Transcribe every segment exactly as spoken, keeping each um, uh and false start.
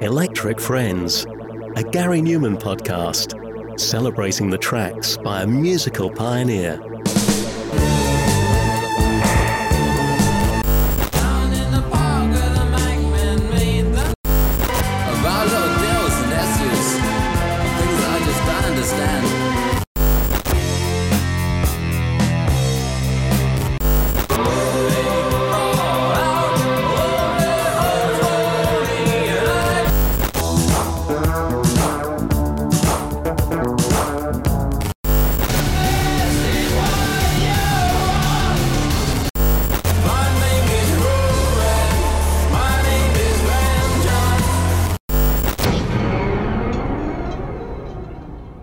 Electric Friends, a Gary Numan podcast, celebrating the tracks by a musical pioneer.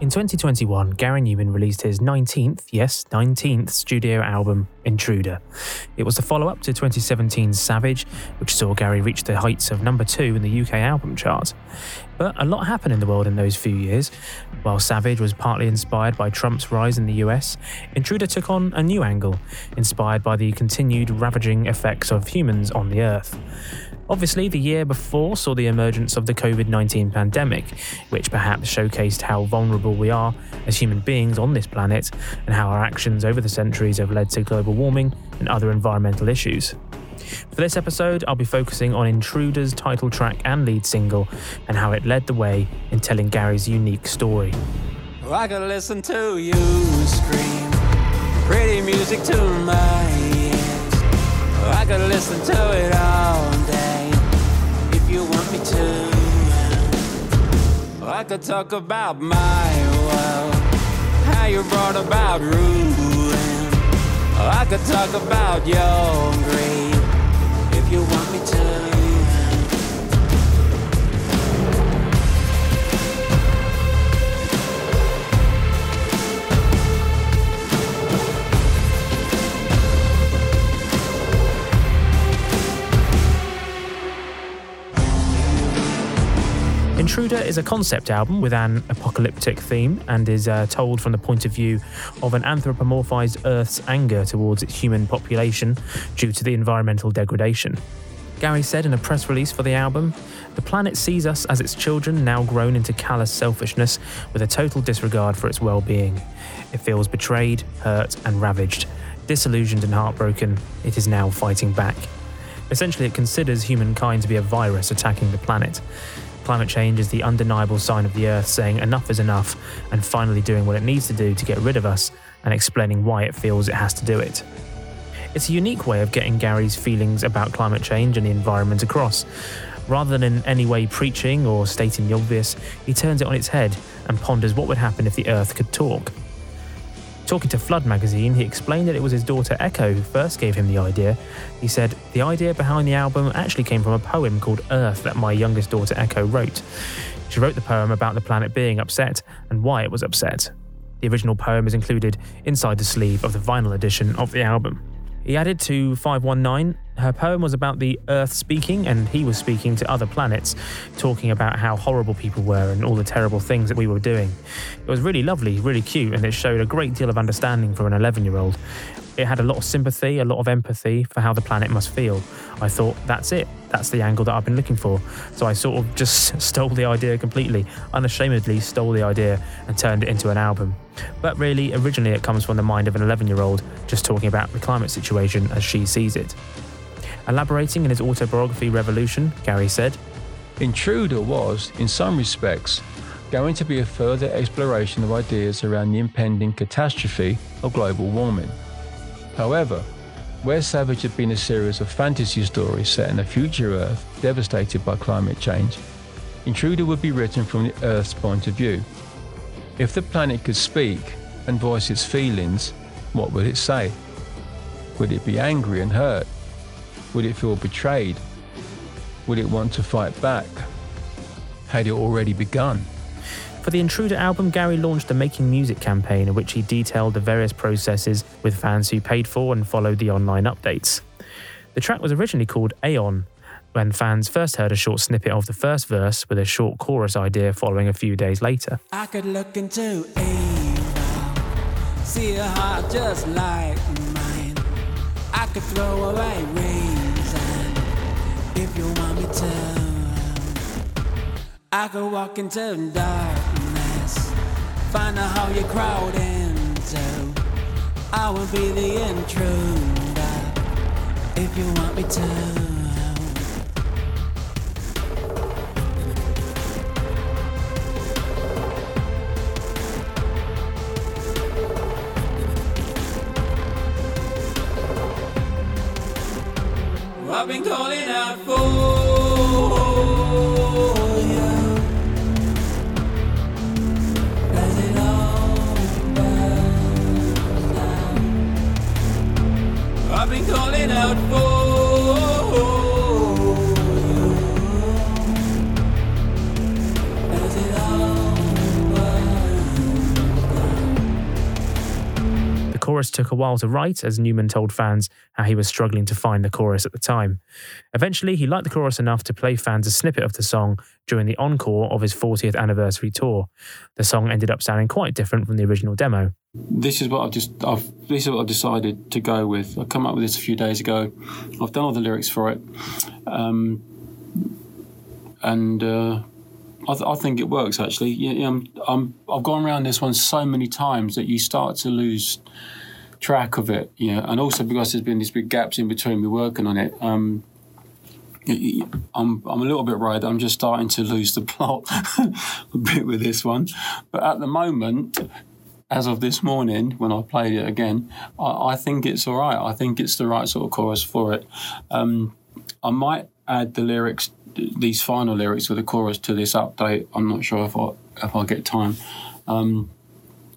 In twenty twenty-one, Gary Numan released his nineteenth, yes, nineteenth studio album, Intruder. It was the follow-up to twenty seventeen's Savage, which saw Gary reach the heights of number two in the U K album chart. But a lot happened in the world in those few years. While Savage was partly inspired by Trump's rise in the U S, Intruder took on a new angle, inspired by the continued ravaging effects of humans on the Earth. Obviously, the year before saw the emergence of the covid nineteen pandemic, which perhaps showcased how vulnerable we are as human beings on this planet and how our actions over the centuries have led to global warming and other environmental issues. For this episode, I'll be focusing on Intruder's title track and lead single and how it led the way in telling Gary's unique story. Well, I could listen to you scream, pretty music to my ears. Well, I could listen to it all day. You want me to? Well, I could talk about my world, how you brought about ruin. Well, I could talk about your greed, if you want me to. Intruder is a concept album with an apocalyptic theme and is uh, told from the point of view of an anthropomorphized Earth's anger towards its human population due to the environmental degradation. Gary said in a press release for the album, "The planet sees us as its children, now grown into callous selfishness with a total disregard for its well-being. It feels betrayed, hurt and ravaged. Disillusioned and heartbroken, it is now fighting back." Essentially, it considers humankind to be a virus attacking the planet. Climate change is the undeniable sign of the Earth saying enough is enough and finally doing what it needs to do to get rid of us and explaining why it feels it has to do it. It's a unique way of getting Gary's feelings about climate change and the environment across. Rather than in any way preaching or stating the obvious, he turns it on its head and ponders what would happen if the Earth could talk. Talking to Flood magazine, he explained that it was his daughter Echo who first gave him the idea. He said, "The idea behind the album actually came from a poem called Earth that my youngest daughter Echo wrote. She wrote the poem about the planet being upset and why it was upset." The original poem is included inside the sleeve of the vinyl edition of the album. He added to five one nine, her poem was about the Earth speaking and he was speaking to other planets, talking about how horrible people were and all the terrible things that we were doing. It was really lovely, really cute, and it showed a great deal of understanding for an eleven-year-old. It had a lot of sympathy, a lot of empathy for how the planet must feel. I thought, that's it. That's the angle that I've been looking for. So I sort of just stole the idea completely, unashamedly stole the idea and turned it into an album. But really, originally it comes from the mind of an eleven-year-old just talking about the climate situation as she sees it. Elaborating in his autobiography Revolution, Gary said, "Intruder was, in some respects, going to be a further exploration of ideas around the impending catastrophe of global warming. However, where Savage had been a series of fantasy stories set in a future Earth devastated by climate change, Intruder would be written from the Earth's point of view. If the planet could speak and voice its feelings, what would it say? Would it be angry and hurt? Would it feel betrayed? Would it want to fight back? Had it already begun?" For the Intruder album, Gary launched a Making Music campaign in which he detailed the various processes with fans who paid for and followed the online updates. The track was originally called Aeon, when fans first heard a short snippet of the first verse with a short chorus idea following a few days later. I could look into evil, see a heart just like mine. I could throw away reason if you want me to. I could walk into darkness, find out how you crowd into. I will be the intruder if you want me to. I've been calling out for you as it all burns down. I've been calling out for you as it all burns down. The chorus took a while to write, as Numan told fans how he was struggling to find the chorus at the time. Eventually, he liked the chorus enough to play fans a snippet of the song during the encore of his fortieth anniversary tour. The song ended up sounding quite different from the original demo. This is what I've just, I've, this is what I've decided to go with. I've come up with this a few days ago. I've done all the lyrics for it. Um, and uh, I, th- I think it works, actually. You, I'm, I'm, I've gone around this one so many times that you start to lose track of it, you know, and also because there's been these big gaps in between me working on it, um, I'm I'm a little bit worried that I'm just starting to lose the plot a bit with this one. But at the moment, as of this morning, when I played it again, I, I think it's all right. I think it's the right sort of chorus for it. Um, I might add the lyrics, these final lyrics with the chorus to this update. I'm not sure if I if I get time. Um,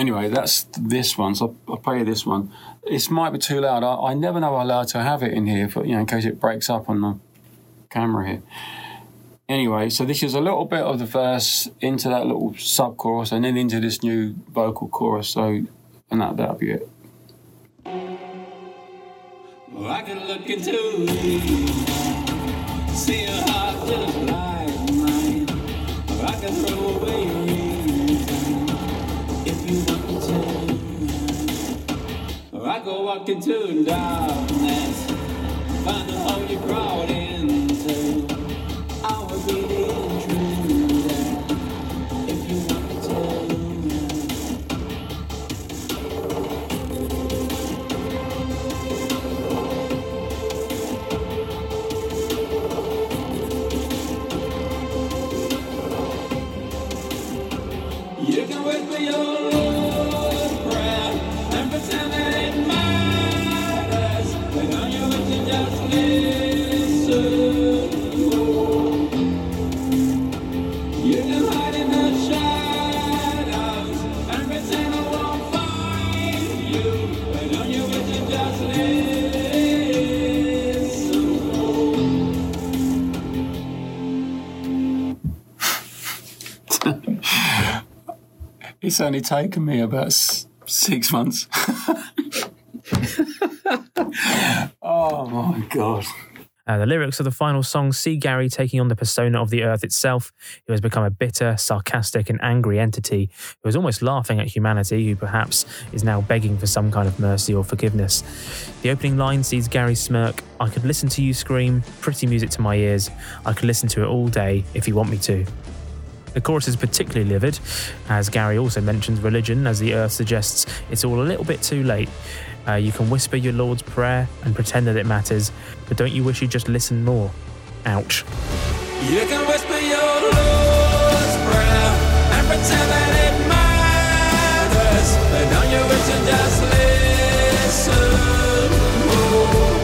Anyway, that's this one, so I'll play this one. This might be too loud. I, I never know how loud to have it in here, but, you know, in case it breaks up on the camera here. Anyway, so this is a little bit of the verse into that little sub-chorus and then into this new vocal chorus, so, and that, that'll be it. Well, I can look into you, see your heart just like mine. Well, I can throw away. I go walk into darkness, find the hole you crawled into. I will be the intruder if you want me to. You can wait for your Lord's prayer and pretend that. It's only taken me about six months. Oh, my God. Uh, the lyrics of the final song see Gary taking on the persona of the Earth itself, who has become a bitter, sarcastic and angry entity who is almost laughing at humanity, who perhaps is now begging for some kind of mercy or forgiveness. The opening line sees Gary smirk, "I could listen to you scream, pretty music to my ears. I could listen to it all day if you want me to." The chorus is particularly livid, as Gary also mentions religion, as the Earth suggests it's all a little bit too late. Uh, you can whisper your Lord's Prayer and pretend that it matters, but don't you wish you just listen more? Ouch. You can whisper your Lord's Prayer and pretend that it matters, but don't you wish you just listen more?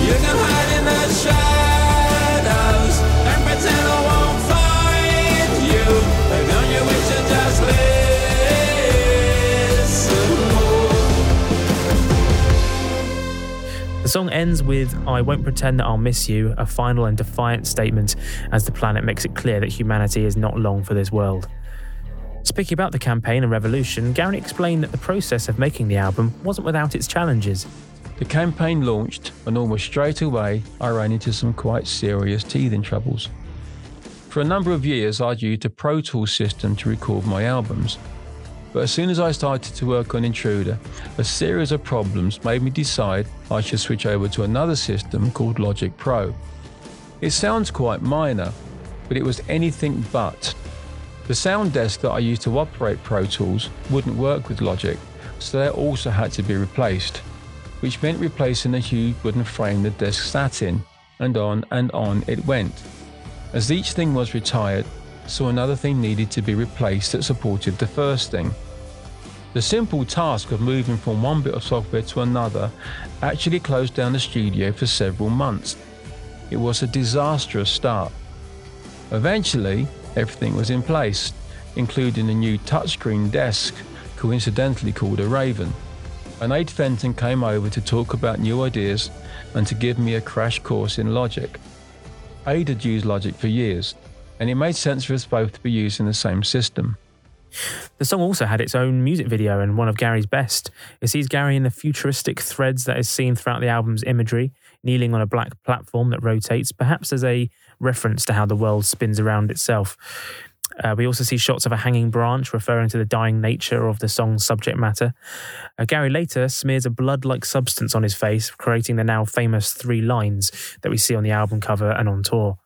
You can hide in the shadows and pretend I won't. The song ends with "I won't pretend that I'll miss you," a final and defiant statement as the planet makes it clear that humanity is not long for this world. Speaking about the campaign and revolution, Gary explained that the process of making the album wasn't without its challenges. The campaign launched, and almost straight away I ran into some quite serious teething troubles. For a number of years I'd used a Pro Tools system to record my albums. But as soon as I started to work on Intruder, a series of problems made me decide I should switch over to another system called Logic Pro. It sounds quite minor, but it was anything but. The sound desk that I used to operate Pro Tools wouldn't work with Logic, so they also had to be replaced, which meant replacing the huge wooden frame the desk sat in, and on and on it went. As each thing was retired, so another thing needed to be replaced that supported the first thing. The simple task of moving from one bit of software to another actually closed down the studio for several months. It was a disastrous start. Eventually, everything was in place, including a new touchscreen desk, coincidentally called a Raven. And Ade Fenton came over to talk about new ideas and to give me a crash course in Logic. Ade had used Logic for years, and it made sense for us both to be using the same system. The song also had its own music video and one of Gary's best. It sees Gary in the futuristic threads that is seen throughout the album's imagery, kneeling on a black platform that rotates, perhaps as a reference to how the world spins around itself. Uh, we also see shots of a hanging branch, referring to the dying nature of the song's subject matter. Uh, Gary later smears a blood-like substance on his face, creating the now famous three lines that we see on the album cover and on tour.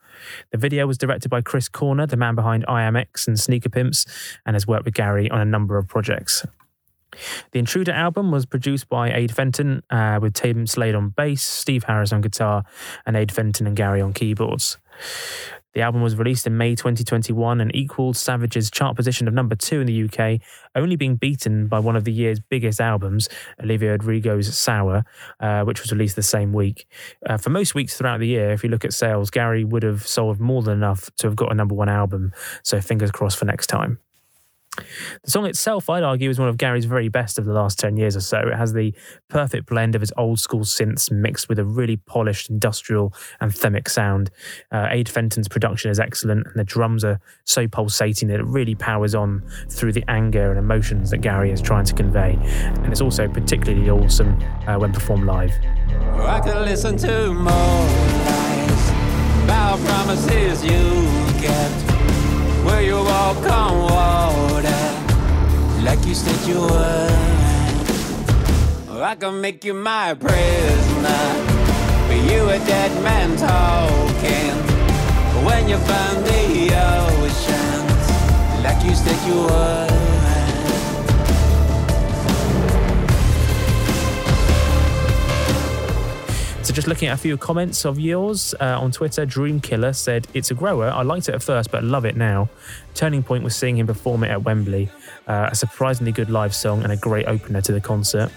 The video was directed by Chris Corner, the man behind I M X and Sneaker Pimps, and has worked with Gary on a number of projects. The Intruder album was produced by Ade Fenton, uh, with Tim Slade on bass, Steve Harris on guitar, and Ade Fenton and Gary on keyboards. The album was released in May twenty twenty-one and equaled Savage's chart position of number two in the U K, only being beaten by one of the year's biggest albums, Olivia Rodrigo's Sour, uh, which was released the same week. Uh, for most weeks throughout the year, if you look at sales, Gary would have sold more than enough to have got a number one album, so fingers crossed for next time. The song itself, I'd argue, is one of Gary's very best of the last ten years or so. It has the perfect blend of his old-school synths mixed with a really polished, industrial, anthemic sound. Uh, Ade Fenton's production is excellent, and the drums are so pulsating that it really powers on through the anger and emotions that Gary is trying to convey. And it's also particularly awesome uh, when performed live. I could listen to more lies about promises you kept. Where you walk on water, like you said you would. Or I can make you my prisoner, but you a dead man talking. When you find the oceans, like you said you would. So just looking at a few comments of yours uh, on Twitter, Dreamkiller said, "It's a grower. I liked it at first, but love it now. Turning point was seeing him perform it at Wembley. Uh, a surprisingly good live song and a great opener to the concert."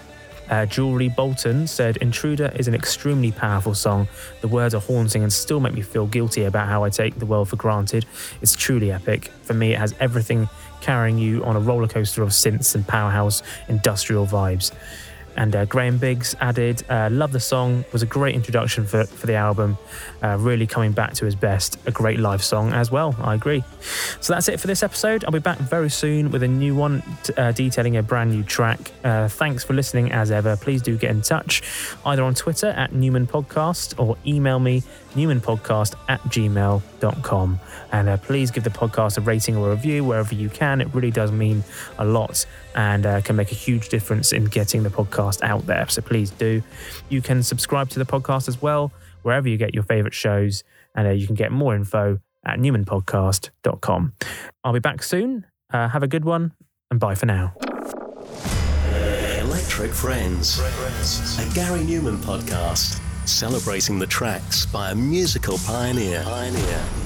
Uh, Jewelry Bolton said, "Intruder is an extremely powerful song. The words are haunting and still make me feel guilty about how I take the world for granted. It's truly epic. For me, it has everything, carrying you on a roller coaster of synths and powerhouse industrial vibes." And uh, Graham Biggs added, uh, "Love the song, was a great introduction for, for the album, uh, really coming back to his best, a great live song as well." I agree. So that's it for this episode. I'll be back very soon with a new one t- uh, detailing a brand new track. Uh, thanks for listening as ever. Please do get in touch, either on Twitter at Numan Podcast or email me, numanpodcast at gmail dot com. And uh, please give the podcast a rating or a review wherever you can. It really does mean a lot and uh, can make a huge difference in getting the podcast out there. So please do. You can subscribe to the podcast as well, wherever you get your favourite shows. And uh, you can get more info at numan podcast dot com. I'll be back soon. Uh, have a good one and bye for now. Electric Friends, a Gary Numan podcast. Celebrating the tracks by a musical pioneer. pioneer.